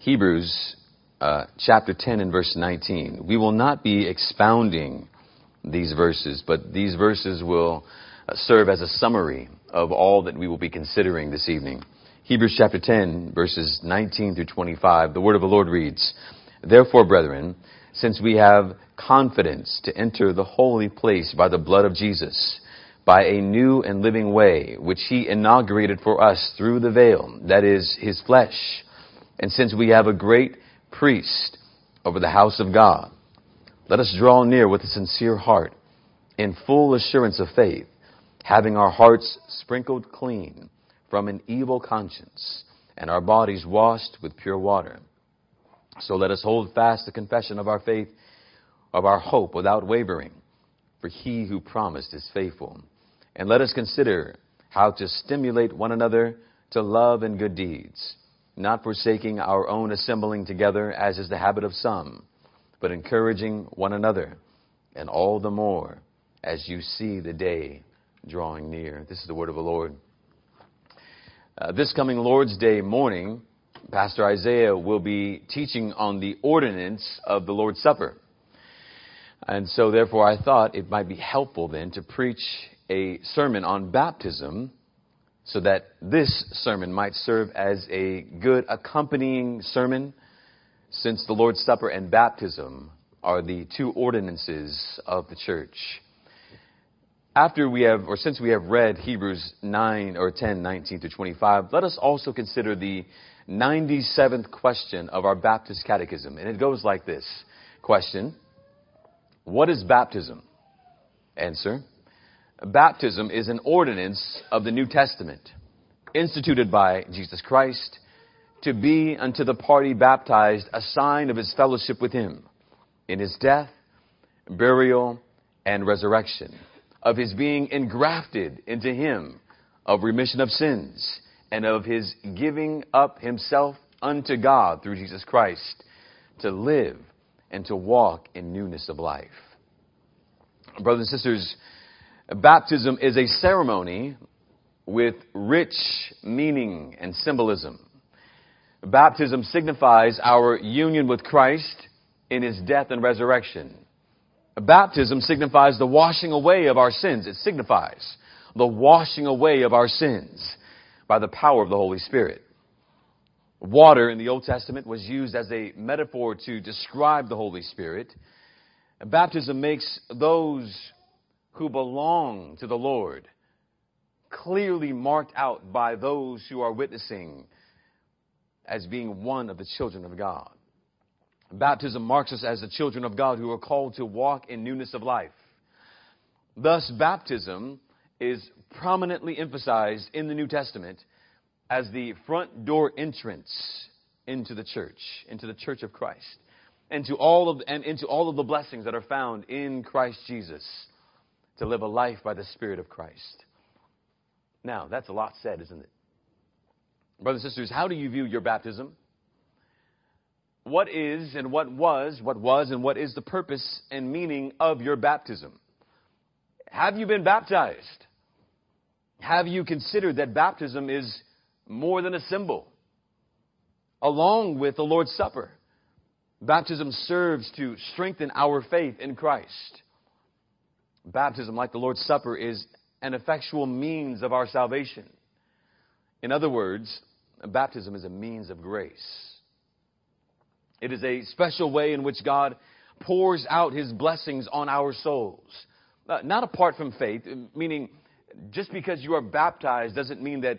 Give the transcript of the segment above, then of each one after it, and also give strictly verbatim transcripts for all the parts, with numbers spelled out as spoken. Hebrews uh, chapter ten and verse nineteen. We will not be expounding these verses, but these verses will serve as a summary of all that we will be considering this evening. Hebrews chapter ten, verses nineteen through twenty-five, the word of the Lord reads, "Therefore, brethren, since we have confidence to enter the holy place by the blood of Jesus, by a new and living way, which he inaugurated for us through the veil, that is, his flesh. And since we have a great priest over the house of God, let us draw near with a sincere heart, in full assurance of faith, having our hearts sprinkled clean from an evil conscience, and our bodies washed with pure water. So let us hold fast the confession of our faith, of our hope, without wavering, for he who promised is faithful. And let us consider how to stimulate one another to love and good deeds, not forsaking our own assembling together, as is the habit of some, but encouraging one another, and all the more as you see the day drawing near." This is the word of the Lord. Uh, this coming Lord's Day morning, Pastor Isaiah will be teaching on the ordinance of the Lord's Supper. And so therefore I thought it might be helpful then to preach a sermon on baptism, so that this sermon might serve as a good accompanying sermon, since the Lord's Supper and baptism are the two ordinances of the church. After we have, or since we have read Hebrews nine or ten, nineteen to twenty-five, let us also consider the ninety-seventh question of our Baptist Catechism. And it goes like this question: what is baptism? Answer: baptism is an ordinance of the New Testament, instituted by Jesus Christ, to be unto the party baptized a sign of his fellowship with him in his death, burial, and resurrection, of his being engrafted into him, of remission of sins, and of his giving up himself unto God through Jesus Christ, to live and to walk in newness of life. Brothers and sisters, baptism is a ceremony with rich meaning and symbolism. Baptism signifies our union with Christ in his death and resurrection. Baptism signifies the washing away of our sins. It signifies the washing away of our sins by the power of the Holy Spirit. Water in the Old Testament was used as a metaphor to describe the Holy Spirit. Baptism makes those who belong to the Lord clearly marked out by those who are witnessing as being one of the children of God. Baptism marks us as the children of God who are called to walk in newness of life. Thus, baptism is prominently emphasized in the New Testament as the front door entrance into the church, into the church of Christ, and to all of and into all of the blessings that are found in Christ Jesus to live a life by the Spirit of Christ. Now, that's a lot said, isn't it? Brothers and sisters, how do you view your baptism? What is and what was, what was and what is the purpose and meaning of your baptism? Have you been baptized? Have you considered that baptism is more than a symbol? Along with the Lord's Supper, baptism serves to strengthen our faith in Christ. Baptism, like the Lord's Supper, is an effectual means of our salvation. In other words, baptism is a means of grace. It is a special way in which God pours out his blessings on our souls. Uh, not apart from faith, meaning just because you are baptized doesn't mean that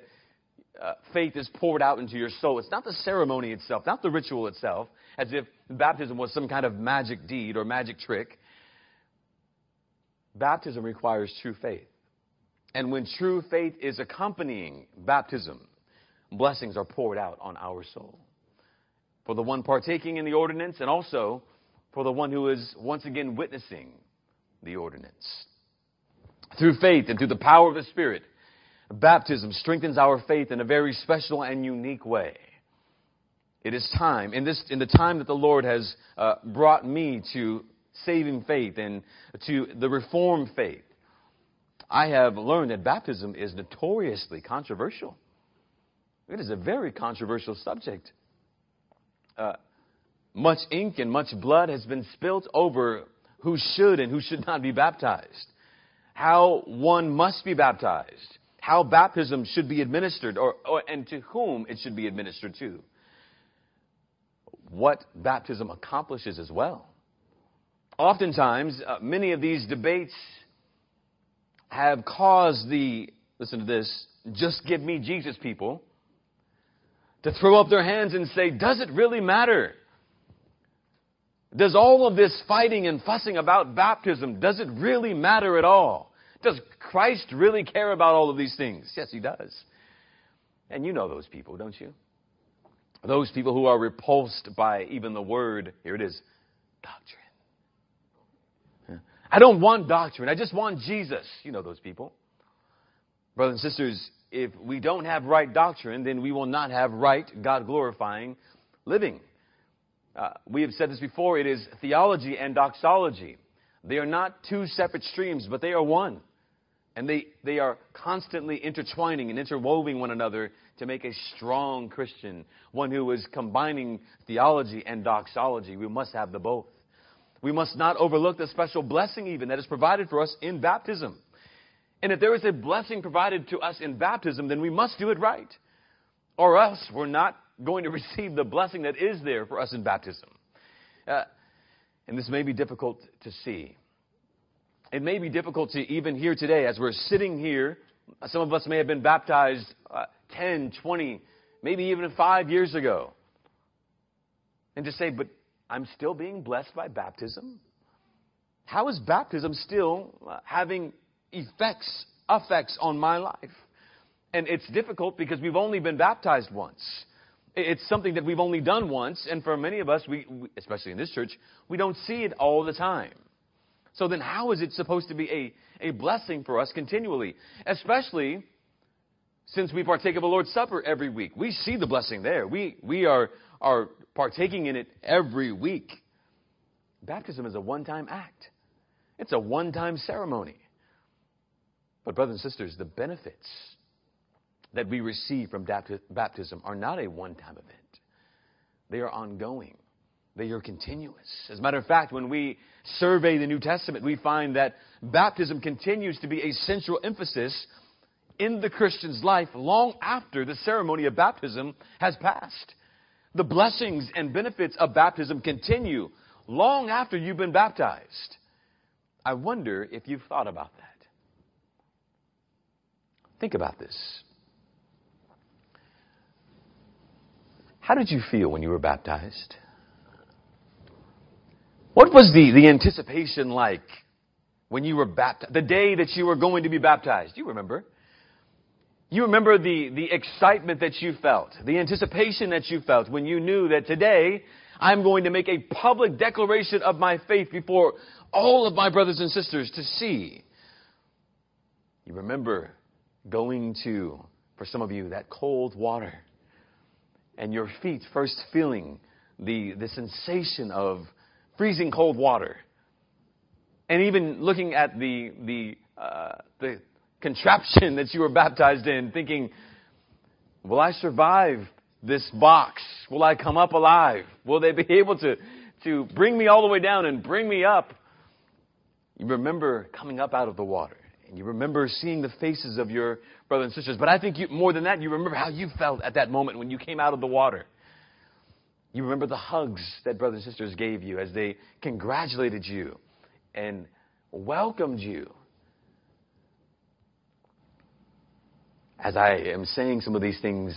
uh, faith is poured out into your soul. It's not the ceremony itself, not the ritual itself, as if baptism was some kind of magic deed or magic trick. Baptism requires true faith. And when true faith is accompanying baptism, blessings are poured out on our soul, for the one partaking in the ordinance and also for the one who is once again witnessing the ordinance. Through faith and through the power of the Spirit, baptism strengthens our faith in a very special and unique way. It is time, in this, in the time that the Lord has uh, brought me to saving faith and to the reformed faith, I have learned that baptism is notoriously controversial. It is a very controversial subject. uh, much ink and much blood has been spilt over who should and who should not be baptized, how one must be baptized, how baptism should be administered, or, or and to whom it should be administered to. What baptism accomplishes as well. Oftentimes, uh, many of these debates have caused the, listen to this, just give me Jesus people to throw up their hands and say, does it really matter? Does all of this fighting and fussing about baptism, does it really matter at all? Does Christ really care about all of these things? Yes, he does. And you know those people, don't you? Those people who are repulsed by even the word, here it is, doctrine. I don't want doctrine. I just want Jesus. You know those people. Brothers and sisters, if we don't have right doctrine, then we will not have right God-glorifying living. Uh, we have said this before. It is theology and doxology. They are not two separate streams, but they are one. And they, they are constantly intertwining and interwoven one another to make a strong Christian, one who is combining theology and doxology. We must have the both. We must not overlook the special blessing even that is provided for us in baptism. And if there is a blessing provided to us in baptism, then we must do it right. Or else we're not going to receive the blessing that is there for us in baptism. Uh, and this may be difficult to see. It may be difficult to even hear today as we're sitting here. Some of us may have been baptized uh, ten, twenty, maybe even five years ago. And to say, but I'm still being blessed by baptism? How is baptism still having effects, effects on my life? And it's difficult because we've only been baptized once. It's something that we've only done once. And for many of us, we, especially in this church, we don't see it all the time. So then how is it supposed to be a, a blessing for us continually? Especially since we partake of the Lord's Supper every week. We see the blessing there. We, we are... are partaking in it every week. Baptism is a one-time act. It's a one-time ceremony. But brothers and sisters, the benefits that we receive from baptism are not a one-time event. They are ongoing. They are continuous. As a matter of fact, when we survey the New Testament, we find that baptism continues to be a central emphasis in the Christian's life long after the ceremony of baptism has passed. The blessings and benefits of baptism continue long after you've been baptized. I wonder if you've thought about that. Think about this. How did you feel when you were baptized? What was the, the anticipation like when you were baptized? The day that you were going to be baptized, you remember. You remember the, the excitement that you felt, the anticipation that you felt when you knew that today I'm going to make a public declaration of my faith before all of my brothers and sisters to see. You remember going to, for some of you, that cold water and your feet first feeling the, the sensation of freezing cold water. And even looking at the, the, uh, the, contraption that you were baptized in, thinking, will I survive this box? Will I come up alive? Will they be able to, to bring me all the way down and bring me up? You remember coming up out of the water, and you remember seeing the faces of your brothers and sisters. But I think you, more than that, you remember how you felt at that moment when you came out of the water. You remember the hugs that brothers and sisters gave you as they congratulated you and welcomed you. As I am saying some of these things,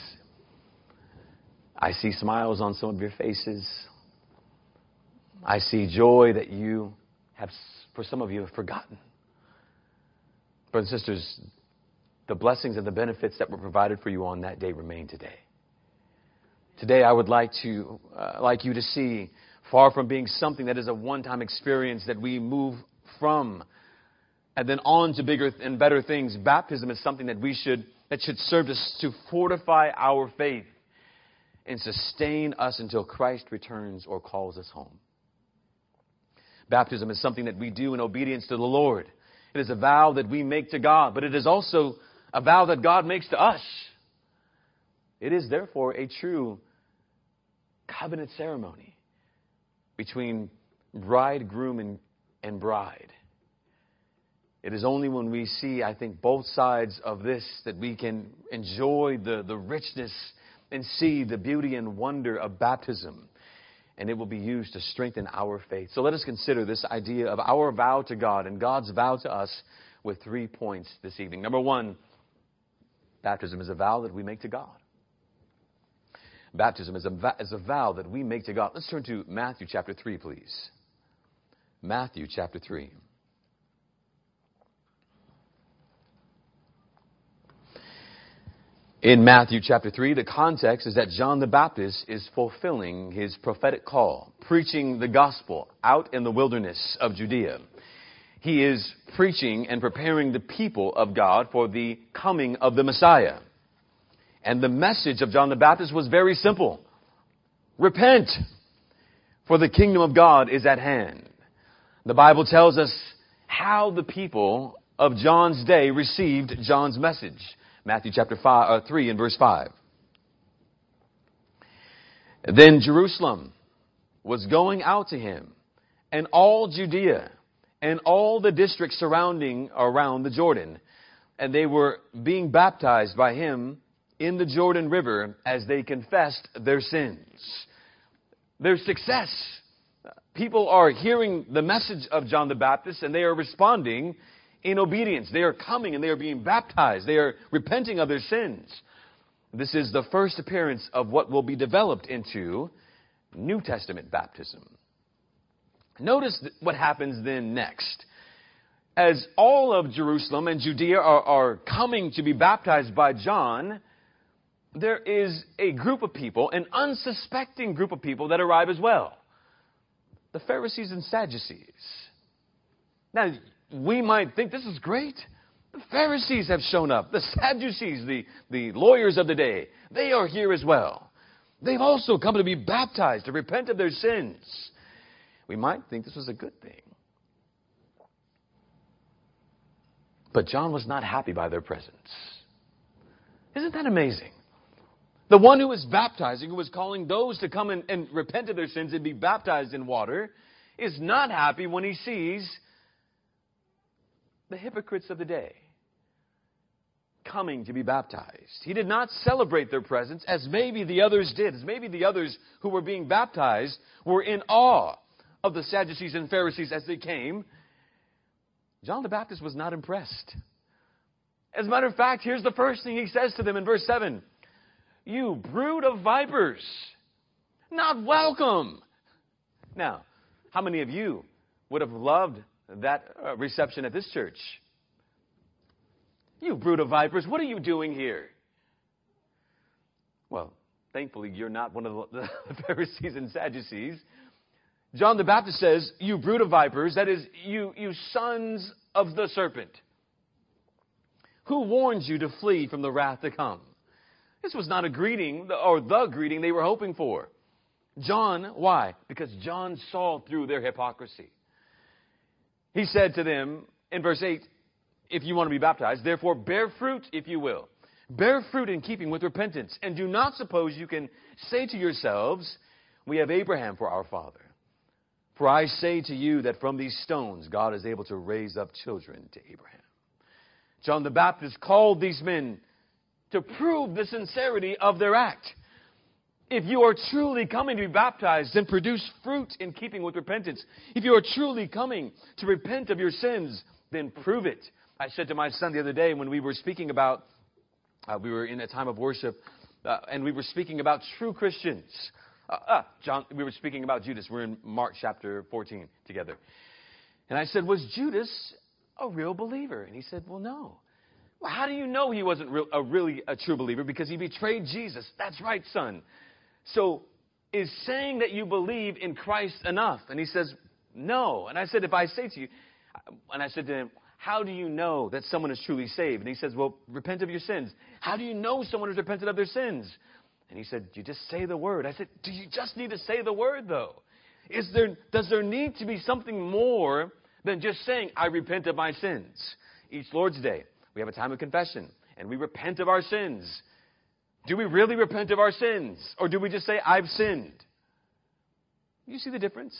I see smiles on some of your faces. I see joy that you have, for some of you, have forgotten. Brothers and sisters, the blessings and the benefits that were provided for you on that day remain today. Today, I would like to, uh, like you to see, far from being something that is a one-time experience that we move from and then on to bigger and better things, baptism is something that we should that should serve us to fortify our faith and sustain us until Christ returns or calls us home. Baptism is something that we do in obedience to the Lord. It is a vow that we make to God, but it is also a vow that God makes to us. It is therefore a true covenant ceremony between bridegroom and, and bride. It is only when we see, I think, both sides of this that we can enjoy the, the richness and see the beauty and wonder of baptism. And it will be used to strengthen our faith. So let us consider this idea of our vow to God and God's vow to us with three points this evening. Number one, baptism is a vow that we make to God. Baptism is a, is a vow that we make to God. Let's turn to Matthew chapter three, please. Matthew chapter three. In Matthew chapter three, the context is that John the Baptist is fulfilling his prophetic call, preaching the gospel out in the wilderness of Judea. He is preaching and preparing the people of God for the coming of the Messiah. And the message of John the Baptist was very simple. Repent, for the kingdom of God is at hand. The Bible tells us how the people of John's day received John's message. Matthew chapter five, uh, three and verse five. Then Jerusalem was going out to him, and all Judea, and all the districts surrounding around the Jordan. And they were being baptized by him in the Jordan River as they confessed their sins. There's success. People are hearing the message of John the Baptist, and they are responding in obedience. They are coming and they are being baptized. They are repenting of their sins. This is the first appearance of what will be developed into New Testament baptism. Notice what happens then next. As all of Jerusalem and Judea are, are coming to be baptized by John, there is a group of people, an unsuspecting group of people that arrive as well. The Pharisees and Sadducees. Now, we might think this is great. The Pharisees have shown up. The Sadducees, the, the lawyers of the day, they are here as well. They've also come to be baptized, to repent of their sins. We might think this was a good thing. But John was not happy by their presence. Isn't that amazing? The one who is baptizing, who is calling those to come and, and repent of their sins and be baptized in water, is not happy when he sees the hypocrites of the day coming to be baptized. He did not celebrate their presence as maybe the others did, as maybe the others who were being baptized were in awe of the Sadducees and Pharisees as they came. John the Baptist was not impressed. As a matter of fact, here's the first thing he says to them in verse seven. You brood of vipers, not welcome. Now, how many of you would have loved that reception at this church? You brood of vipers, what are you doing here? Well, thankfully, you're not one of the Pharisees and Sadducees. John the Baptist says, you brood of vipers, that is, you, you sons of the serpent. Who warns you to flee from the wrath to come? This was not a greeting, or the greeting they were hoping for. John, why? Because John saw through their hypocrisy. He said to them in verse eight, if you want to be baptized, therefore bear fruit, if you will. Bear fruit in keeping with repentance. And do not suppose you can say to yourselves, we have Abraham for our father. For I say to you that from these stones God is able to raise up children to Abraham. John the Baptist called these men to prove the sincerity of their act. If you are truly coming to be baptized, then produce fruit in keeping with repentance. If you are truly coming to repent of your sins, then prove it. I said to my son the other day when we were speaking about, uh, we were in a time of worship, uh, and we were speaking about true Christians. Uh, uh, John, we were speaking about Judas. We're in Mark chapter fourteen together. And I said, was Judas a real believer? And he said, well, no. Well, how do you know he wasn't real, a really a true believer? Because he betrayed Jesus. That's right, son. So is saying that you believe in Christ enough? And he says, no. And I said, if I say to you, and I said to him, how do you know that someone is truly saved? And he says, well, repent of your sins. How do you know someone has repented of their sins? And he said, you just say the word. I said, do you just need to say the word, though? Is there, does there need to be something more than just saying, I repent of my sins? Each Lord's Day, we have a time of confession, and we repent of our sins. Do we really repent of our sins? Or do we just say, I've sinned? You see the difference?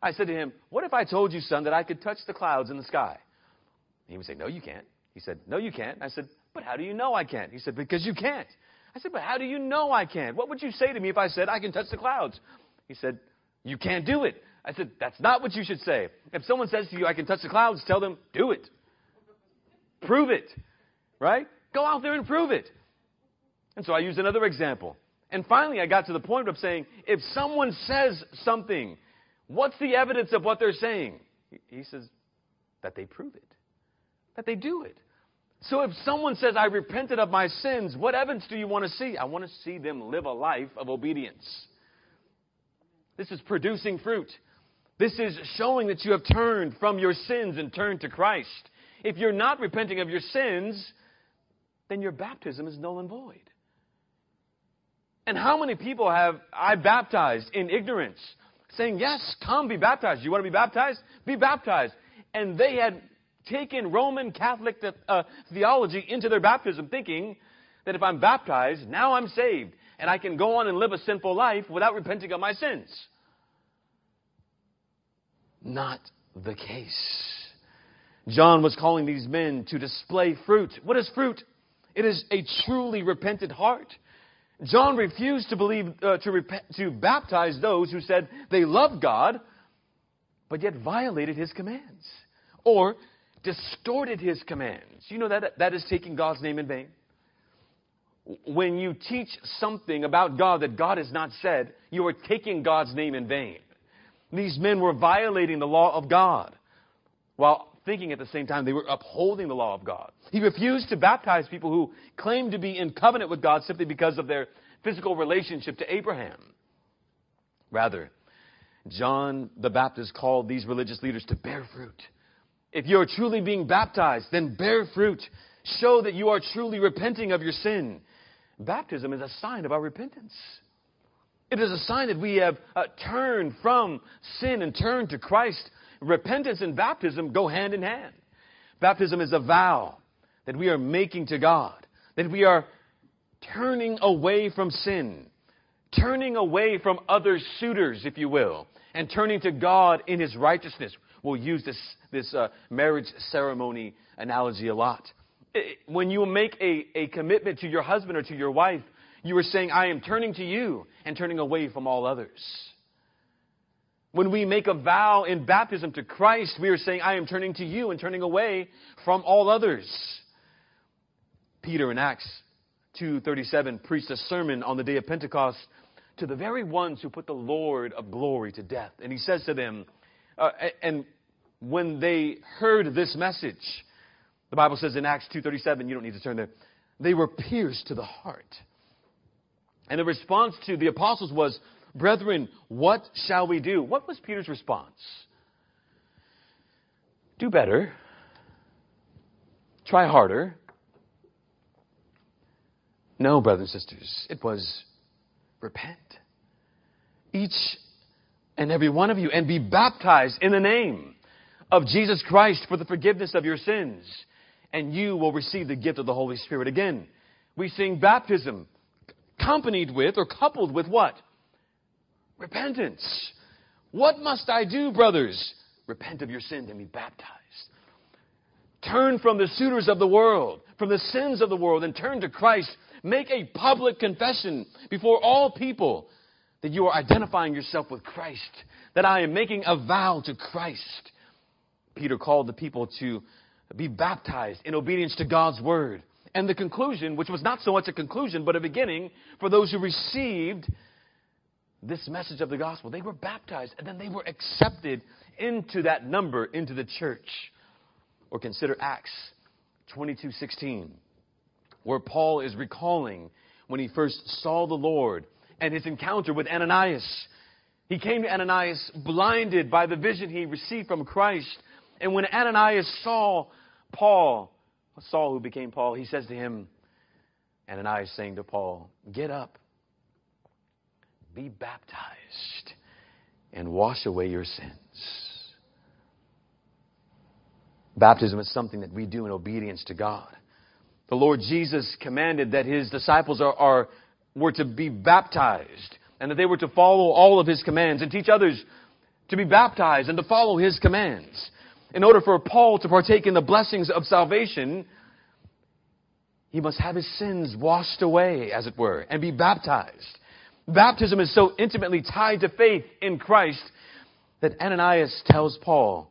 I said to him, what if I told you, son, that I could touch the clouds in the sky? He would say, no, you can't. He said, no, you can't. I said, but how do you know I can't? He said, because you can't. I said, but how do you know I can't? What would you say to me if I said I can touch the clouds? He said, you can't do it. I said, that's not what you should say. If someone says to you, I can touch the clouds, tell them, do it. Prove it, right? Go out there and prove it. And so I used another example. And finally, I got to the point of saying, if someone says something, what's the evidence of what they're saying? He says, that they prove it, that they do it. So if someone says, I repented of my sins, what evidence do you want to see? I want to see them live a life of obedience. This is producing fruit. This is showing that you have turned from your sins and turned to Christ. If you're not repenting of your sins, then your baptism is null and void. And how many people have I baptized in ignorance, saying, yes, come be baptized. You want to be baptized? Be baptized. And they had taken Roman Catholic the, uh, theology into their baptism, thinking that if I'm baptized, now I'm saved, and I can go on and live a sinful life without repenting of my sins. Not the case. John was calling these men to display fruit. What is fruit? It is a truly repentant heart. John refused to believe uh, to rep- to baptize those who said they loved God, but yet violated his commands or distorted his commands. You know that that is taking God's name in vain. When you teach something about God that God has not said, you are taking God's name in vain. These men were violating the law of God, while thinking at the same time they were upholding the law of God. He refused to baptize people who claimed to be in covenant with God simply because of their physical relationship to Abraham. Rather, John the Baptist called these religious leaders to bear fruit. If you are truly being baptized, then bear fruit. Show that you are truly repenting of your sin. Baptism is a sign of our repentance. It is a sign that we have uh, turned from sin and turned to Christ. Repentance and baptism go hand in hand. Baptism is a vow that we are making to God, that we are turning away from sin, turning away from other suitors, if you will, and turning to God in his righteousness. We'll use this, this uh, marriage ceremony analogy a lot. It, when you make a, a commitment to your husband or to your wife, you are saying, I am turning to you and turning away from all others. When we make a vow in baptism to Christ, we are saying, I am turning to you and turning away from all others. Peter in Acts two thirty-seven preached a sermon on the day of Pentecost to the very ones who put the Lord of glory to death. And he says to them, uh, and when they heard this message, the Bible says in Acts two thirty-seven, you don't need to turn there, they were pierced to the heart. And the response to the apostles was, brethren, what shall we do? What was Peter's response? Do better. Try harder. No, brothers and sisters, it was repent, each and every one of you, and be baptized in the name of Jesus Christ for the forgiveness of your sins, and you will receive the gift of the Holy Spirit. Again, we sing baptism accompanied with or coupled with what? Repentance. What must I do, brothers? Repent of your sin and be baptized. Turn from the suitors of the world, from the sins of the world, and turn to Christ. Make a public confession before all people that you are identifying yourself with Christ, that I am making a vow to Christ. Peter called the people to be baptized in obedience to God's word. And the conclusion, which was not so much a conclusion, but a beginning for those who received this message of the gospel, they were baptized, and then they were accepted into that number, into the church. Or consider Acts twenty-two sixteen, where Paul is recalling when he first saw the Lord and his encounter with Ananias. He came to Ananias blinded by the vision he received from Christ. And when Ananias saw Paul, Saul who became Paul, he says to him, Ananias saying to Paul, get up. Be baptized and wash away your sins. Baptism is something that we do in obedience to God. The Lord Jesus commanded that his disciples are, are were to be baptized. and that they were to follow all of his commands and teach others to be baptized and to follow his commands. In order for Paul to partake in the blessings of salvation, he must have his sins washed away, as it were, and be baptized. Baptism is so intimately tied to faith in Christ that Ananias tells Paul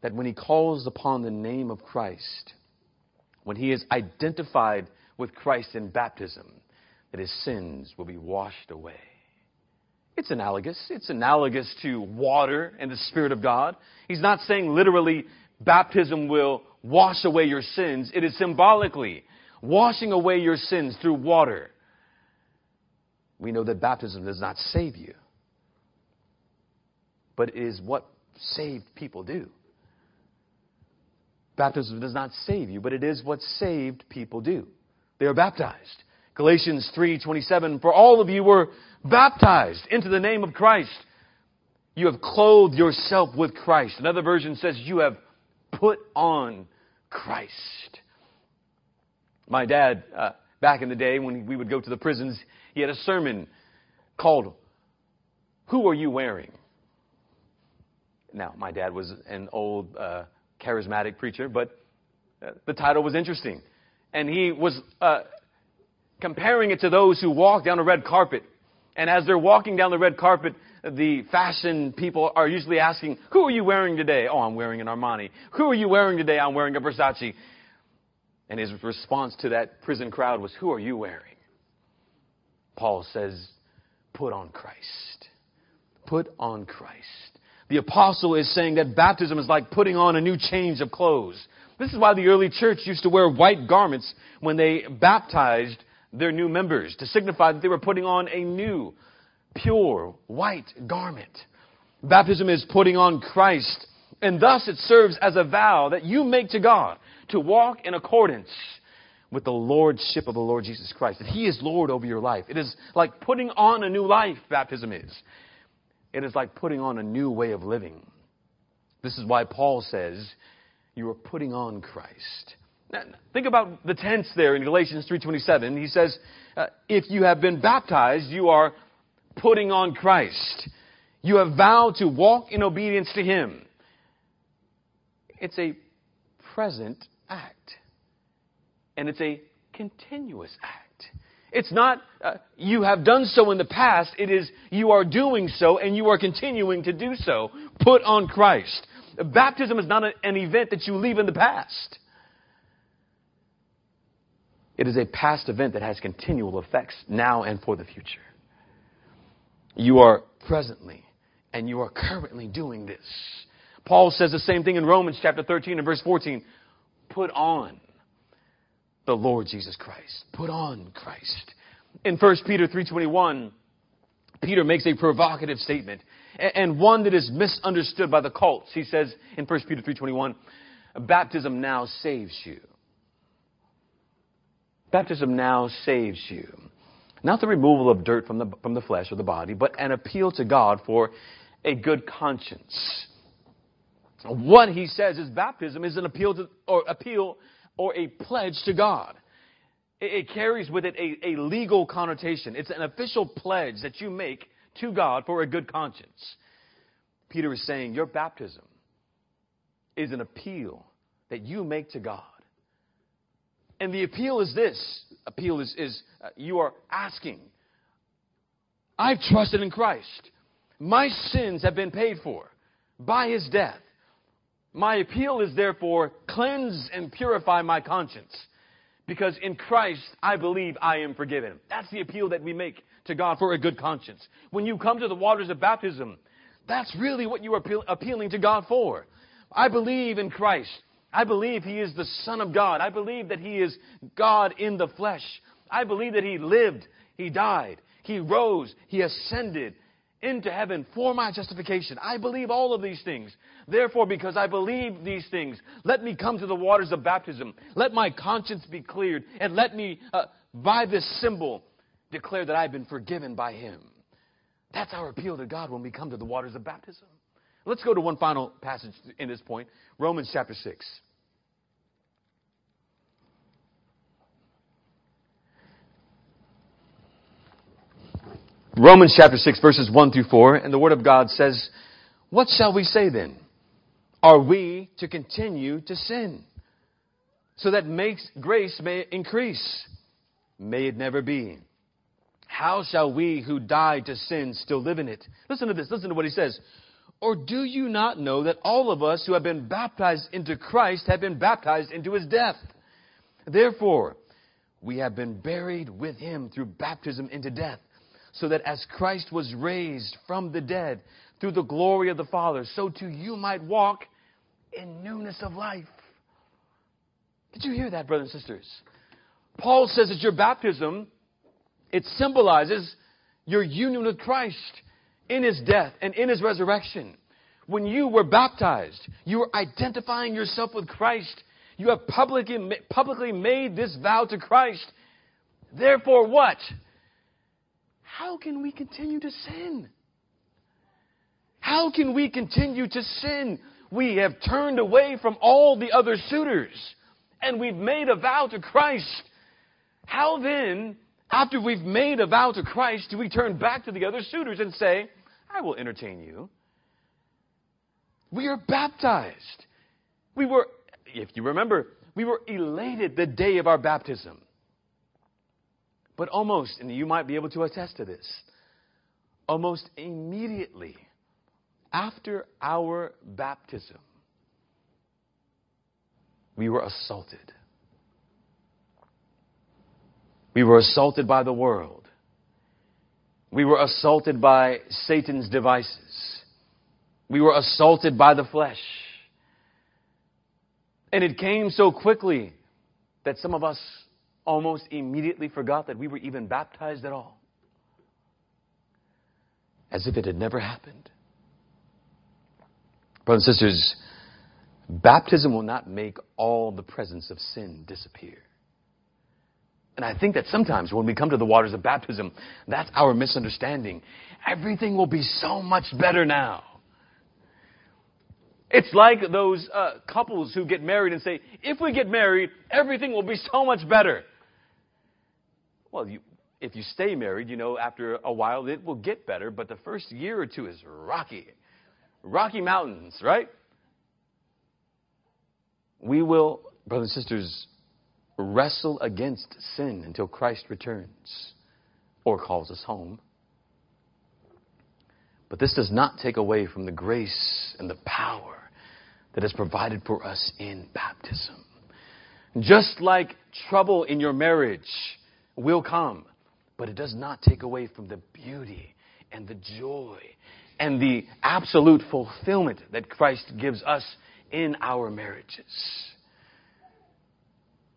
that when he calls upon the name of Christ, when he is identified with Christ in baptism, that his sins will be washed away. It's analogous. It's analogous to water and the Spirit of God. He's not saying literally baptism will wash away your sins. It is symbolically washing away your sins through water. We know that baptism does not save you, but it is what saved people do. Baptism does not save you, but it is what saved people do. They are baptized. Galatians three twenty-seven, for all of you were baptized into the name of Christ. You have clothed yourself with Christ. Another version says you have put on Christ. My dad, uh, back in the day when we would go to the prisons, he had a sermon called, Who Are You Wearing? Now, my dad was an old uh, charismatic preacher, but uh, the title was interesting. And he was uh, comparing it to those who walk down a red carpet. And as they're walking down the red carpet, the fashion people are usually asking, who are you wearing today? Oh, I'm wearing an Armani. Who are you wearing today? I'm wearing a Versace. And his response to that prison crowd was, who are you wearing? Paul says, put on Christ. Put on Christ. The apostle is saying that baptism is like putting on a new change of clothes. This is why the early church used to wear white garments when they baptized their new members, to signify that they were putting on a new, pure, white garment. Baptism is putting on Christ, and thus it serves as a vow that you make to God to walk in accordance with the lordship of the Lord Jesus Christ, that he is Lord over your life. It is like putting on a new life, baptism is. It is like putting on a new way of living. This is why Paul says, you are putting on Christ. Now, think about the tense there in Galatians three twenty-seven. He says, uh, if you have been baptized, you are putting on Christ. You have vowed to walk in obedience to him. It's a present act. And it's a continuous act. It's not uh, you have done so in the past. It is you are doing so and you are continuing to do so. Put on Christ. Baptism is not a, an event that you leave in the past. It is a past event that has continual effects now and for the future. You are presently and you are currently doing this. Paul says the same thing in Romans chapter thirteen and verse fourteen. Put on the Lord Jesus Christ. Put on Christ. In First Peter three twenty-one, Peter makes a provocative statement and one that is misunderstood by the cults. He says in First Peter three twenty-one, baptism now saves you. Baptism now saves you. Not the removal of dirt from the, from the flesh or the body, but an appeal to God for a good conscience. What he says is baptism is an appeal to, or appeal or a pledge to God. It, it carries with it a, a legal connotation. It's an official pledge that you make to God for a good conscience. Peter is saying your baptism is an appeal that you make to God. And the appeal is this. Appeal is, is uh, you are asking, I've trusted in Christ. My sins have been paid for by his death. My appeal is therefore, cleanse and purify my conscience. Because in Christ, I believe I am forgiven. That's the appeal that we make to God for a good conscience. When you come to the waters of baptism, that's really what you are appeal- appealing to God for. I believe in Christ. I believe he is the Son of God. I believe that he is God in the flesh. I believe that he lived, he died, he rose, he ascended into heaven for my justification. I believe all of these things. Therefore, because I believe these things, let me come to the waters of baptism. Let my conscience be cleared, and let me, uh, by this symbol, declare that I've been forgiven by him. That's our appeal to God when we come to the waters of baptism. Let's go to one final passage in this point, Romans chapter six. Romans chapter six, verses one through four, and the Word of God says, "What shall we say then? Are we to continue to sin, so that makes grace may increase? May it never be. How shall we who died to sin still live in it?" Listen to this. Listen to what he says. "Or do you not know that all of us who have been baptized into Christ have been baptized into his death? Therefore, we have been buried with him through baptism into death, so that as Christ was raised from the dead through the glory of the Father, so too you might walk in newness of life." Did you hear that, brothers and sisters? Paul says that your baptism, it symbolizes your union with Christ in his death and in his resurrection. When you were baptized, you were identifying yourself with Christ. You have publicly, publicly made this vow to Christ. Therefore, what? How can we continue to sin? How can we continue to sin? We have turned away from all the other suitors, and we've made a vow to Christ. How then, after we've made a vow to Christ, do we turn back to the other suitors and say, "I will entertain you"? We are baptized. We were, if you remember, we were elated the day of our baptism. But almost, and you might be able to attest to this, almost immediately after our baptism, we were assaulted. We were assaulted by the world. We were assaulted by Satan's devices. We were assaulted by the flesh. And it came so quickly that some of us almost immediately forgot that we were even baptized at all, as if it had never happened. Brothers and sisters, baptism will not make all the presence of sin disappear. And I think that sometimes when we come to the waters of baptism, that's our misunderstanding. Everything will be so much better now. It's like those uh, couples who get married and say, "If we get married, everything will be so much better." Well, you, if you stay married, you know, after a while it will get better, but the first year or two is rocky. Rocky Mountains, right? We will, brothers and sisters, wrestle against sin until Christ returns or calls us home. But this does not take away from the grace and the power that is provided for us in baptism. Just like trouble in your marriage will come, but it does not take away from the beauty and the joy and the absolute fulfillment that Christ gives us in our marriages.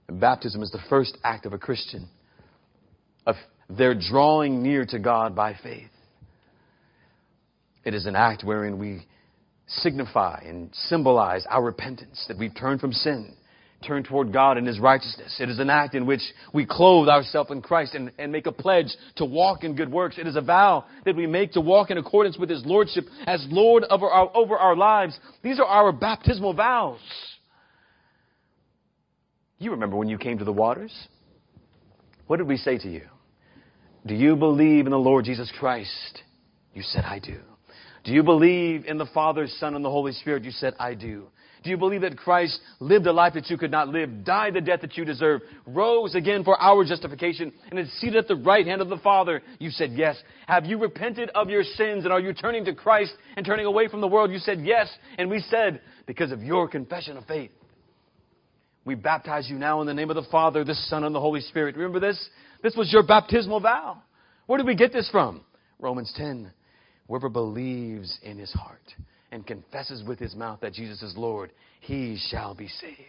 Baptism is the first act of a Christian, of their drawing near to God by faith. It is an act wherein we signify and symbolize our repentance, that we've turned from sin, turned toward God and his righteousness. It is an act in which we clothe ourselves in Christ and, and make a pledge to walk in good works. It is a vow that we make to walk in accordance with his lordship as Lord over our, over our lives. These are our baptismal vows. You remember when you came to the waters? What did we say to you? "Do you believe in the Lord Jesus Christ?" You said, "I do." "Do you believe in the Father, Son, and the Holy Spirit?" You said, "I do." Do you believe that Christ lived a life that you could not live, died the death that you deserve, rose again for our justification, and is seated at the right hand of the Father? You said, "Yes." Have you repented of your sins, and are you turning to Christ and turning away from the world? You said, "Yes." And we said, because of your confession of faith, we baptize you now in the name of the Father, the Son, and the Holy Spirit. Remember this? This was your baptismal vow. Where did we get this from? Romans ten. Whoever believes in his heart and confesses with his mouth that Jesus is Lord, he shall be saved.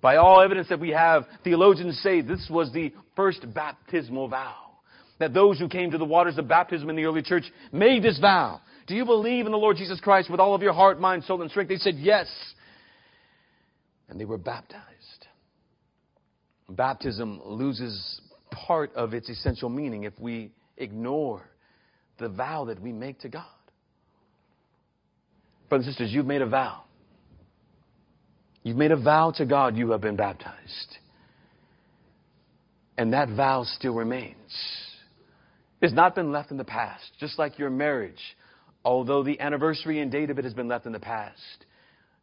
By all evidence that we have, theologians say this was the first baptismal vow, that those who came to the waters of baptism in the early church made this vow. Do you believe in the Lord Jesus Christ with all of your heart, mind, soul, and strength? They said, "Yes." And they were baptized. Baptism loses part of its essential meaning if we ignore the vow that we make to God. Brothers and sisters, you've made a vow. You've made a vow to God. You have been baptized. And that vow still remains. has not been left in the past, just like your marriage. Although the anniversary and date of it has been left in the past,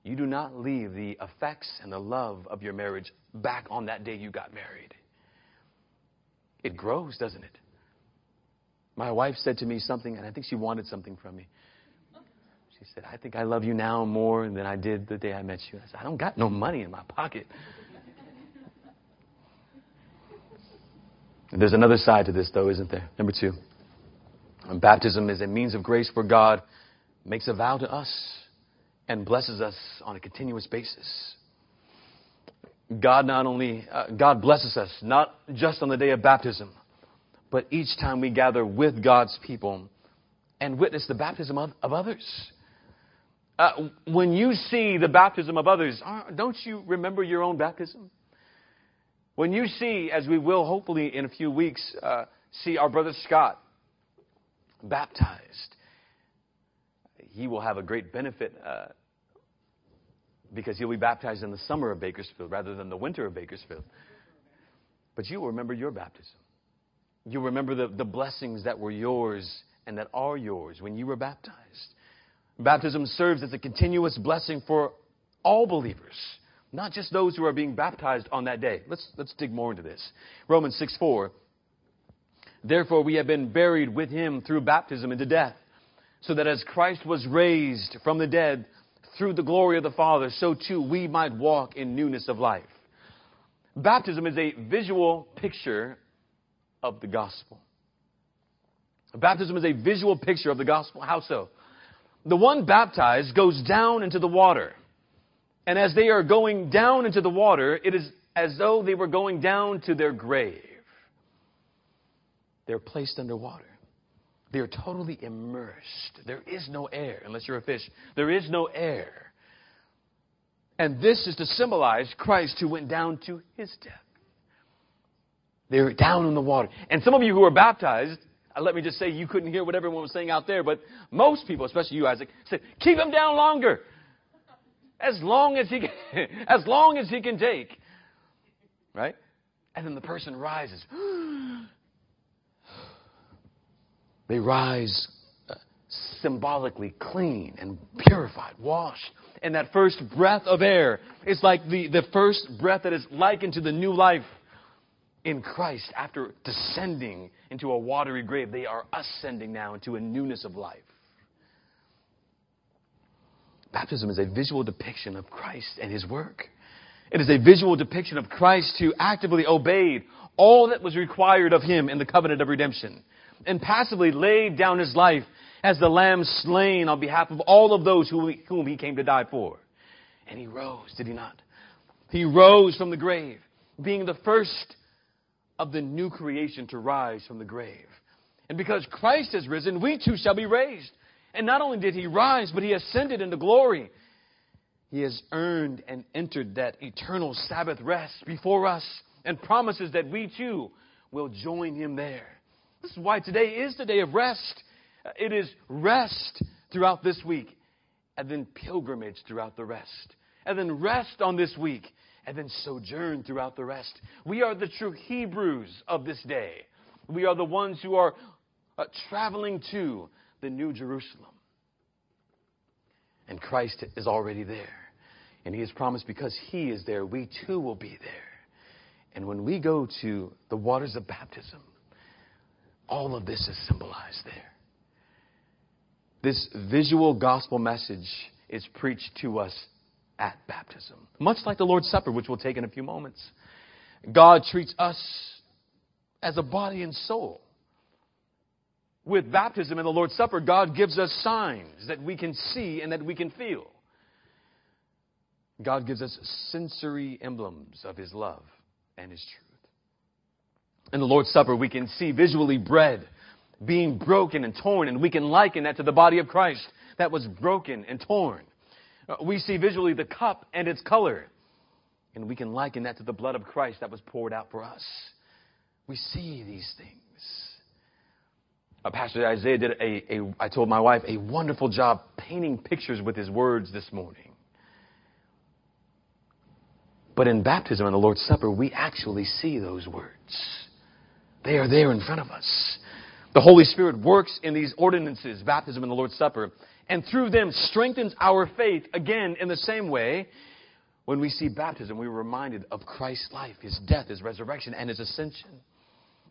you do not leave the effects and the love of your marriage back on that day you got married. It grows, doesn't it? My wife said to me something, and I think she wanted something from me. She said, I think I love you now more than I did the day I met you. I said, I don't got no money in my pocket. And there's another side to this, though, isn't there? Number two. And baptism is a means of grace where God makes a vow to us and blesses us on a continuous basis. God not only, uh, God blesses us, not just on the day of baptism, but each time we gather with God's people and witness the baptism of, of others. Uh, when you see the baptism of others, don't you remember your own baptism? When you see, as we will hopefully in a few weeks, uh, see our brother Scott baptized, he will have a great benefit uh, because he'll be baptized in the summer of Bakersfield rather than the winter of Bakersfield. But you will remember your baptism. You remember the, the blessings that were yours and that are yours when you were baptized. Baptism serves as a continuous blessing for all believers, not just those who are being baptized on that day. Let's let's dig more into this. Romans six four. Therefore, we have been buried with him through baptism into death, so that as Christ was raised from the dead through the glory of the Father, so too we might walk in newness of life. Baptism is a visual picture of the gospel. Baptism is a visual picture of the gospel. How so? The one baptized goes down into the water. And as they are going down into the water, it is as though they were going down to their grave. They're placed underwater. They are totally immersed. There is no air, unless you're a fish. There is no air. And this is to symbolize Christ who went down to his death. They're down in the water. And some of you who are baptized, let me just say you couldn't hear what everyone was saying out there, but most people, especially you, Isaac, said, keep him down longer. As long as he can, as long as he can take. Right? And then the person rises. They rise uh, symbolically clean and purified, washed. And that first breath of air is like the, the first breath that is likened to the new life in Christ. After descending into a watery grave, they are ascending now into a newness of life. Baptism is a visual depiction of Christ and his work. It is a visual depiction of Christ who actively obeyed all that was required of him in the covenant of redemption, and passively laid down his life as the lamb slain on behalf of all of those whom he came to die for. And he rose, did he not? He rose from the grave, being the first of the new creation to rise from the grave. And because Christ has risen, we too shall be raised. And not only did he rise, but he ascended into glory. He has earned and entered that eternal Sabbath rest before us and promises that we too will join him there. This is why today is the day of rest. It is rest throughout this week, and then pilgrimage throughout the rest, and then rest on this week, and then sojourn throughout the rest. We are the true Hebrews of this day. We are the ones who are uh, traveling to the New Jerusalem. And Christ is already there. And he has promised because he is there, we too will be there. And when we go to the waters of baptism, all of this is symbolized there. This visual gospel message is preached to us at baptism, much like the Lord's Supper, which we'll take in a few moments. God treats us as a body and soul. With baptism and the Lord's Supper, God gives us signs that we can see and that we can feel. God gives us sensory emblems of his love and his truth. In the Lord's Supper, we can see visually bread being broken and torn, and we can liken that to the body of Christ that was broken and torn. We see visually the cup and its color, and we can liken that to the blood of Christ that was poured out for us. We see these things. Uh, Pastor Isaiah did a, a, I told my wife, a wonderful job painting pictures with his words this morning. But in baptism and the Lord's Supper, we actually see those words. They are there in front of us. The Holy Spirit works in these ordinances, baptism and the Lord's Supper, and through them strengthens our faith. Again, in the same way, when we see baptism, we're reminded of Christ's life, his death, his resurrection, and his ascension.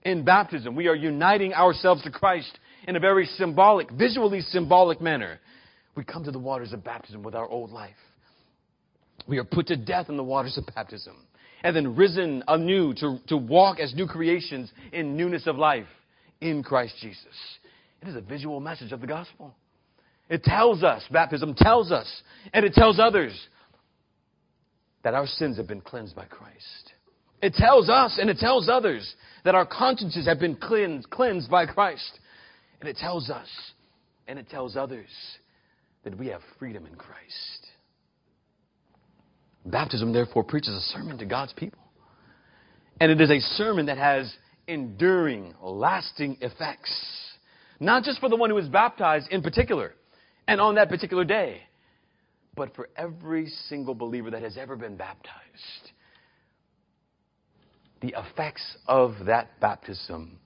In baptism, we are uniting ourselves to Christ in a very symbolic, visually symbolic manner. We come to the waters of baptism with our old life. We are put to death in the waters of baptism, and then risen anew to, to walk as new creations in newness of life in Christ Jesus. It is a visual message of the gospel. It tells us, baptism tells us, and it tells others that our sins have been cleansed by Christ. It tells us and it tells others that our consciences have been cleansed, cleansed by Christ. And it tells us and it tells others that we have freedom in Christ. Baptism, therefore, preaches a sermon to God's people. And it is a sermon that has enduring, lasting effects. Not just for the one who is baptized in particular and on that particular day, but for every single believer that has ever been baptized. The effects of that baptism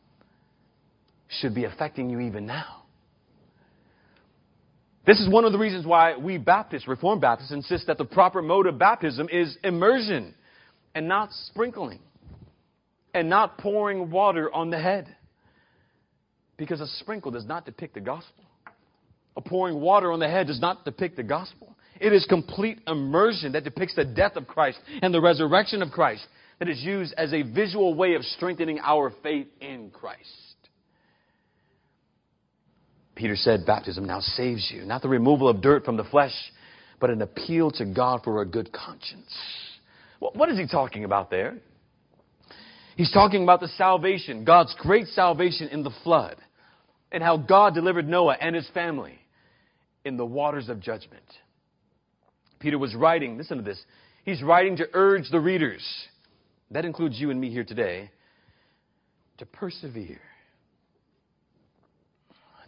should be affecting you even now. This is one of the reasons why we Baptists, Reformed Baptists, insist that the proper mode of baptism is immersion and not sprinkling and not pouring water on the head. Because a sprinkle does not depict the gospel. A pouring water on the head does not depict the gospel. It is complete immersion that depicts the death of Christ and the resurrection of Christ that is used as a visual way of strengthening our faith in Christ. Peter said, baptism now saves you. Not the removal of dirt from the flesh, but an appeal to God for a good conscience. Well, what is he talking about there? He's talking about the salvation, God's great salvation in the flood, and how God delivered Noah and his family in the waters of judgment. Peter was writing, listen to this, he's writing to urge the readers, that includes you and me here today, to persevere.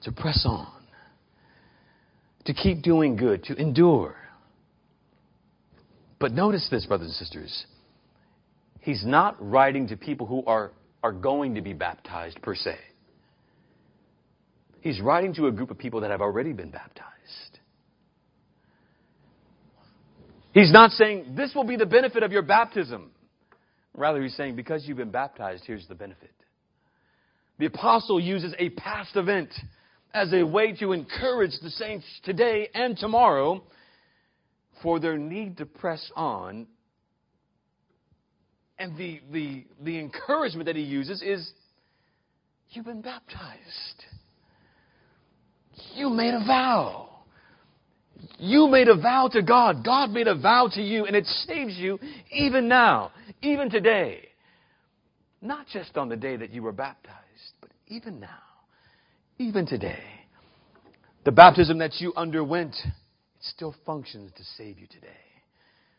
To press on, to keep doing good, to endure. But notice this, brothers and sisters. He's not writing to people who are, are going to be baptized per se. He's writing to a group of people that have already been baptized. He's not saying, this will be the benefit of your baptism. Rather, he's saying, because you've been baptized, here's the benefit. The apostle uses a past event as a way to encourage the saints today and tomorrow for their need to press on. And the, the, the encouragement that he uses is, you've been baptized. You made a vow. You made a vow to God. God made a vow to you, and it saves you even now, even today. Not just on the day that you were baptized, but even now. Even today, the baptism that you underwent, it still functions to save you today.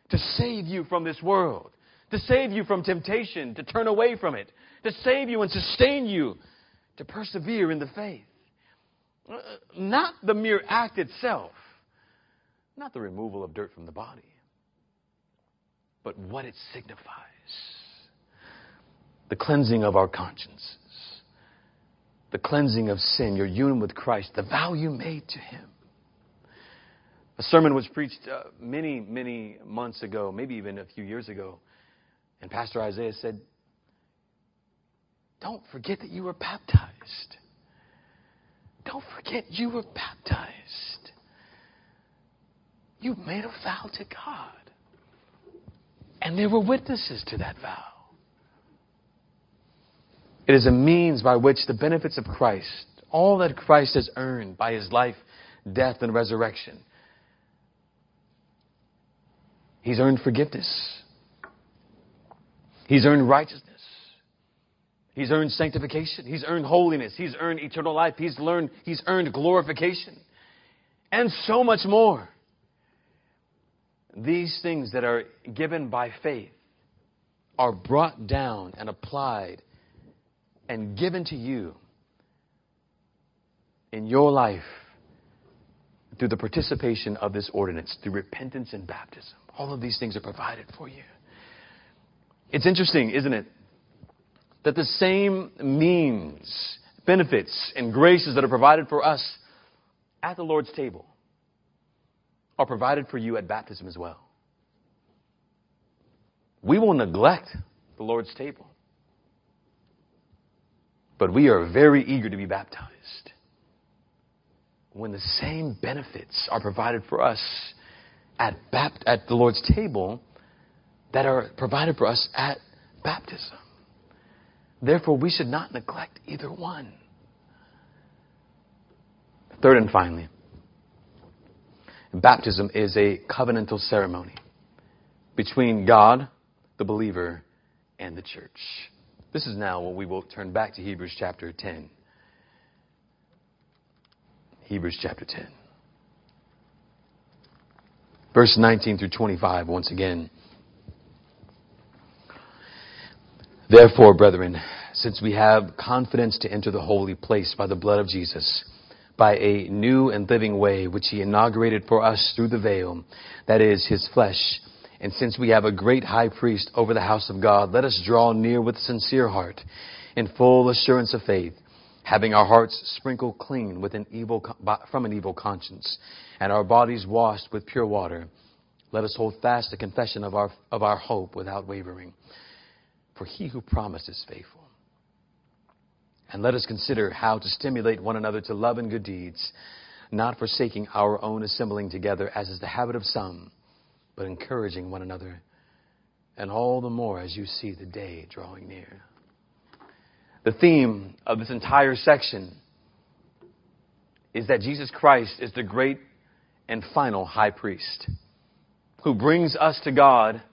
To save you from this world. To save you from temptation. To turn away from it. To save you and sustain you. To persevere in the faith. Not the mere act itself. Not the removal of dirt from the body. But what it signifies. The cleansing of our consciences. The cleansing of sin, your union with Christ, the vow you made to him. A sermon was preached uh, many, many months ago, maybe even a few years ago, and Pastor Isaiah said, don't forget that you were baptized. Don't forget you were baptized. You made a vow to God. And there were witnesses to that vow. It is a means by which the benefits of Christ, all that Christ has earned by his life, death, and resurrection. He's earned forgiveness. He's earned righteousness. He's earned sanctification. He's earned holiness. He's earned eternal life. He's learned, he's earned glorification. And so much more. These things that are given by faith are brought down and applied and given to you in your life through the participation of this ordinance, through repentance and baptism. All of these things are provided for you. It's interesting, isn't it, that the same means benefits and graces that are provided for us at the Lord's table are provided for you at baptism as well. We will neglect the Lord's table, but we are very eager to be baptized when the same benefits are provided for us at bapt- at the Lord's table that are provided for us at baptism. Therefore, we should not neglect either one. Third and finally, baptism is a covenantal ceremony between God, the believer, and the church. This is now when we will turn back to Hebrews chapter ten. Hebrews chapter ten. Verse nineteen through twenty-five once again. Therefore, brethren, since we have confidence to enter the holy place by the blood of Jesus, by a new and living way which he inaugurated for us through the veil, that is, his flesh, and since we have a great high priest over the house of God, let us draw near with sincere heart, in full assurance of faith, having our hearts sprinkled clean with an evil from an evil conscience, and our bodies washed with pure water. Let us hold fast the confession of our of our hope without wavering. For he who promised is faithful. And let us consider how to stimulate one another to love and good deeds, not forsaking our own assembling together, as is the habit of some, but encouraging one another, and all the more as you see the day drawing near. The theme of this entire section is that Jesus Christ is the great and final high priest who brings us to God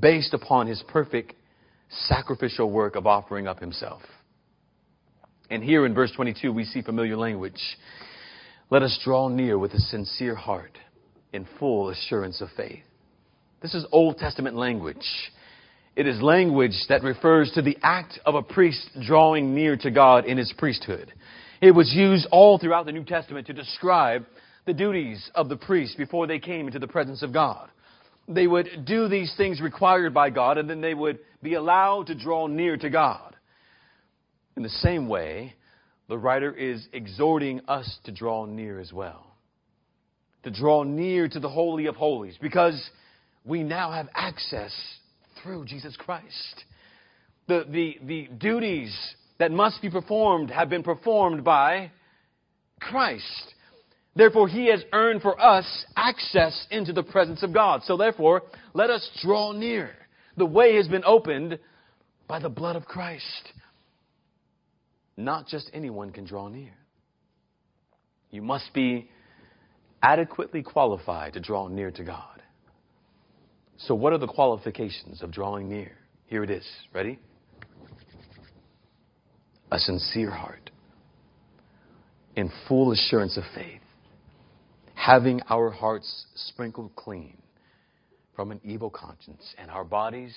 based upon his perfect sacrificial work of offering up himself. And here in verse twenty-two, we see familiar language. Let us draw near with a sincere heart in full assurance of faith. This is Old Testament language. It is language that refers to the act of a priest drawing near to God in his priesthood. It was used all throughout the New Testament to describe the duties of the priest before they came into the presence of God. They would do these things required by God, and then they would be allowed to draw near to God. In the same way, the writer is exhorting us to draw near as well, to draw near to the Holy of Holies, because we now have access through Jesus Christ. The, the, the duties that must be performed have been performed by Christ. Therefore, he has earned for us access into the presence of God. So therefore, let us draw near. The way has been opened by the blood of Christ. Not just anyone can draw near. You must be adequately qualified to draw near to God. So what are the qualifications of drawing near? Here it is. Ready? A sincere heart in full assurance of faith, having our hearts sprinkled clean from an evil conscience and our bodies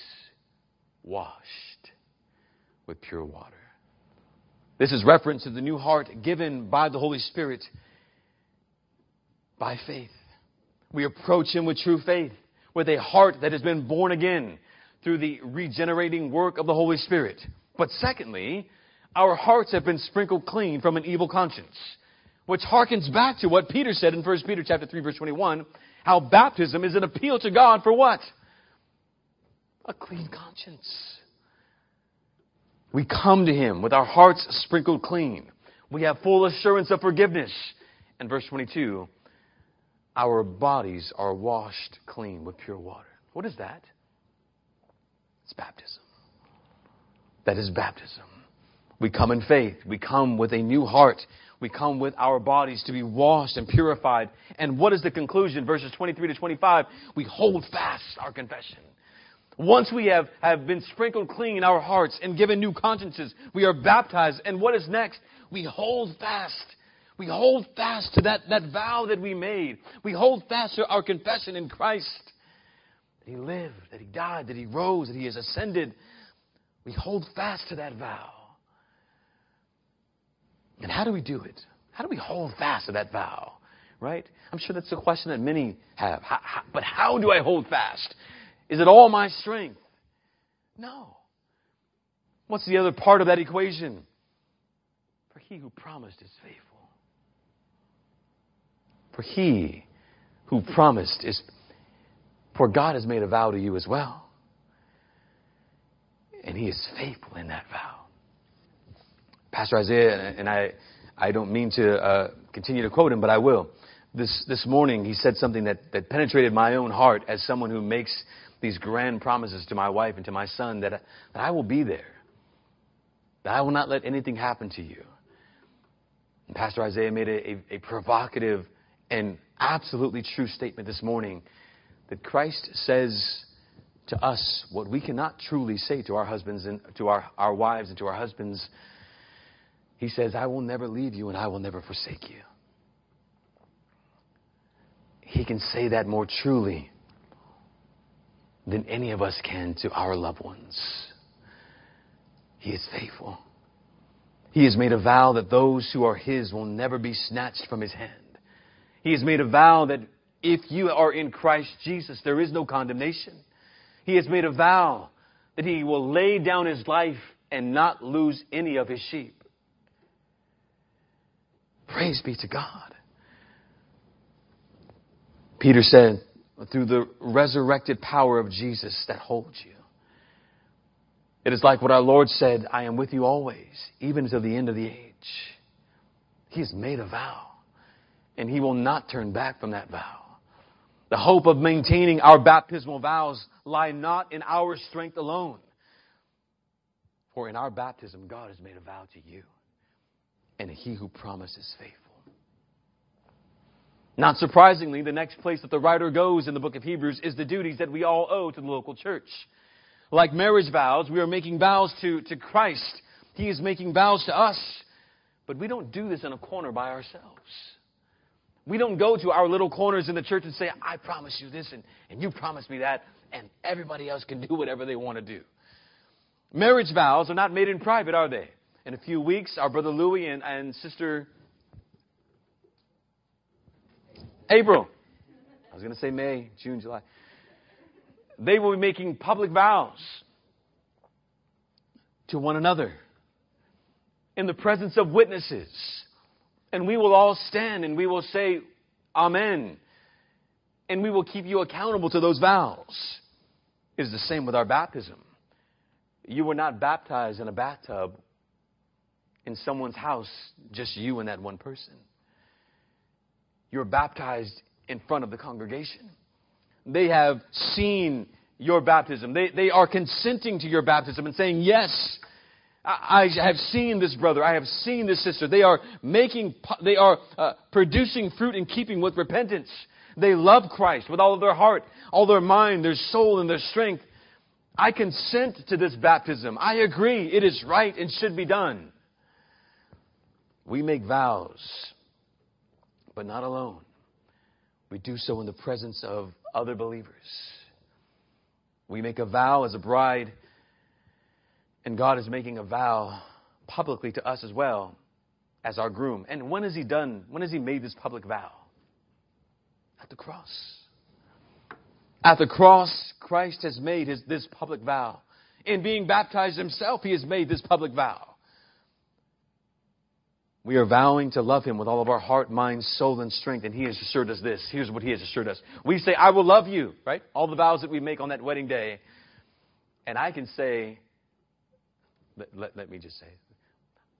washed with pure water. This is reference to the new heart given by the Holy Spirit by faith. We approach him with true faith, with a heart that has been born again through the regenerating work of the Holy Spirit. But secondly, our hearts have been sprinkled clean from an evil conscience, which harkens back to what Peter said in First Peter chapter three, verse twenty-one, how baptism is an appeal to God for what? A clean conscience. We come to him with our hearts sprinkled clean. We have full assurance of forgiveness. And verse twenty-two, our bodies are washed clean with pure water. What is that? It's baptism. That is baptism. We come in faith. We come with a new heart. We come with our bodies to be washed and purified. And what is the conclusion? Verses twenty-three to twenty-five, we hold fast our confession. Once we have, have been sprinkled clean in our hearts and given new consciences, we are baptized. And what is next? We hold fast. We hold fast to that, that vow that we made. We hold fast to our confession in Christ. That he lived, that he died, that he rose, that he has ascended. We hold fast to that vow. And how do we do it? How do we hold fast to that vow? Right? I'm sure that's a question that many have. How, how, but how do I hold fast? Is it all my strength? No. What's the other part of that equation? For he who promised is faithful. For he who promised is, for God has made a vow to you as well. And he is faithful in that vow. Pastor Isaiah, and I I don't mean to uh, continue to quote him, but I will. This this morning he said something that, that penetrated my own heart as someone who makes these grand promises to my wife and to my son that, that I will be there. That I will not let anything happen to you. And Pastor Isaiah made a, a, a provocative and absolutely true statement this morning that Christ says to us what we cannot truly say to our husbands and to our, our wives and to our husbands. He says, I will never leave you and I will never forsake you. He can say that more truly than any of us can to our loved ones. He is faithful. He has made a vow that those who are his will never be snatched from his hand. He has made a vow that if you are in Christ Jesus, there is no condemnation. He has made a vow that he will lay down his life and not lose any of his sheep. Praise be to God. Peter said, through the resurrected power of Jesus that holds you. It is like what our Lord said, I am with you always, even to the end of the age. He has made a vow. And he will not turn back from that vow. The hope of maintaining our baptismal vows lie not in our strength alone. For in our baptism, God has made a vow to you. And he who promised is faithful. Not surprisingly, the next place that the writer goes in the book of Hebrews is the duties that we all owe to the local church. Like marriage vows, we are making vows to, to Christ. He is making vows to us. But we don't do this in a corner by ourselves. We don't go to our little corners in the church and say, I promise you this and, and you promise me that, and everybody else can do whatever they want to do. Marriage vows are not made in private, are they? In a few weeks, our brother Louis and, and sister April, I was going to say May, June, July, they will be making public vows to one another in the presence of witnesses. And we will all stand and we will say, Amen. And we will keep you accountable to those vows. It is the same with our baptism. You were not baptized in a bathtub in someone's house, just you and that one person. You were baptized in front of the congregation. They have seen your baptism. They, they are consenting to your baptism and saying, yes, I have seen this brother. I have seen this sister. They are making, they are uh, producing fruit in keeping with repentance. They love Christ with all of their heart, all their mind, their soul, and their strength. I consent to this baptism. I agree. It is right and should be done. We make vows, but not alone. We do so in the presence of other believers. We make a vow as a bride. And God is making a vow publicly to us as well as our groom. And when has he done, when has he made this public vow? At the cross. At the cross, Christ has made his, this public vow. In being baptized himself, he has made this public vow. We are vowing to love him with all of our heart, mind, soul, and strength. And he has assured us this. Here's what he has assured us. We say, I will love you, right? All the vows that we make on that wedding day. And I can say, Let, let, let me just say,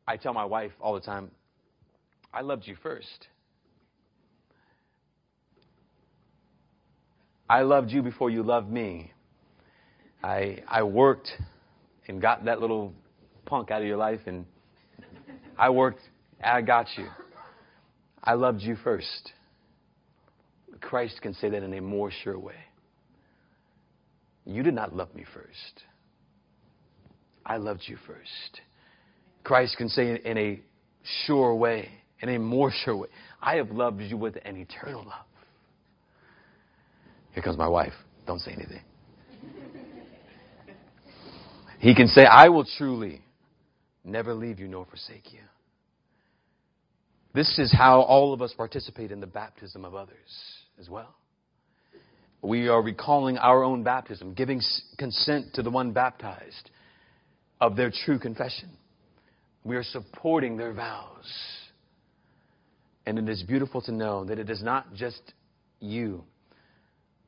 I tell my wife all the time, I loved you first. I loved you before you loved me. I I worked and got that little punk out of your life, and I worked, I got you. I loved you first. Christ can say that in a more sure way. You did not love me first. I loved you first. Christ can say in a sure way, in a more sure way, I have loved you with an eternal love. Here comes my wife. Don't say anything. He can say, I will truly never leave you nor forsake you. This is how all of us participate in the baptism of others as well. We are recalling our own baptism, giving consent to the one baptized of their true confession, We are supporting their vows. And it is beautiful to know that it is not just you,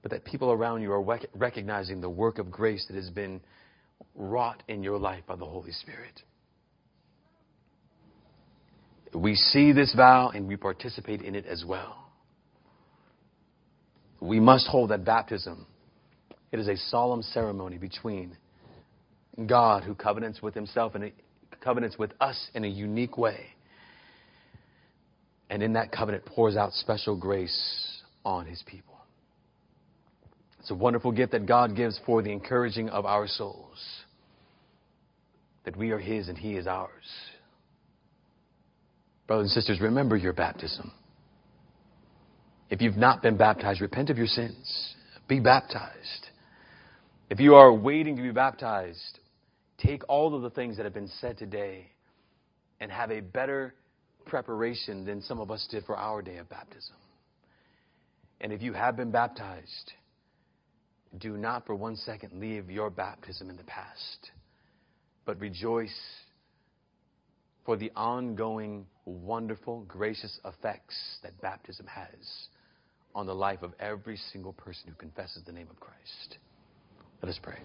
but that people around you are rec- recognizing the work of grace that has been wrought in your life by the Holy Spirit. We see this vow and we participate in it as well. We must hold that baptism. It is a solemn ceremony between God, who covenants with himself and covenants with us in a unique way. And in that covenant pours out special grace on his people. It's a wonderful gift that God gives for the encouraging of our souls, that we are his and he is ours. Brothers and sisters, remember your baptism. If you've not been baptized, repent of your sins. Be baptized. If you are waiting to be baptized, take all of the things that have been said today and have a better preparation than some of us did for our day of baptism. And if you have been baptized, do not for one second leave your baptism in the past, but rejoice for the ongoing, wonderful, gracious effects that baptism has on the life of every single person who confesses the name of Christ. Let us pray.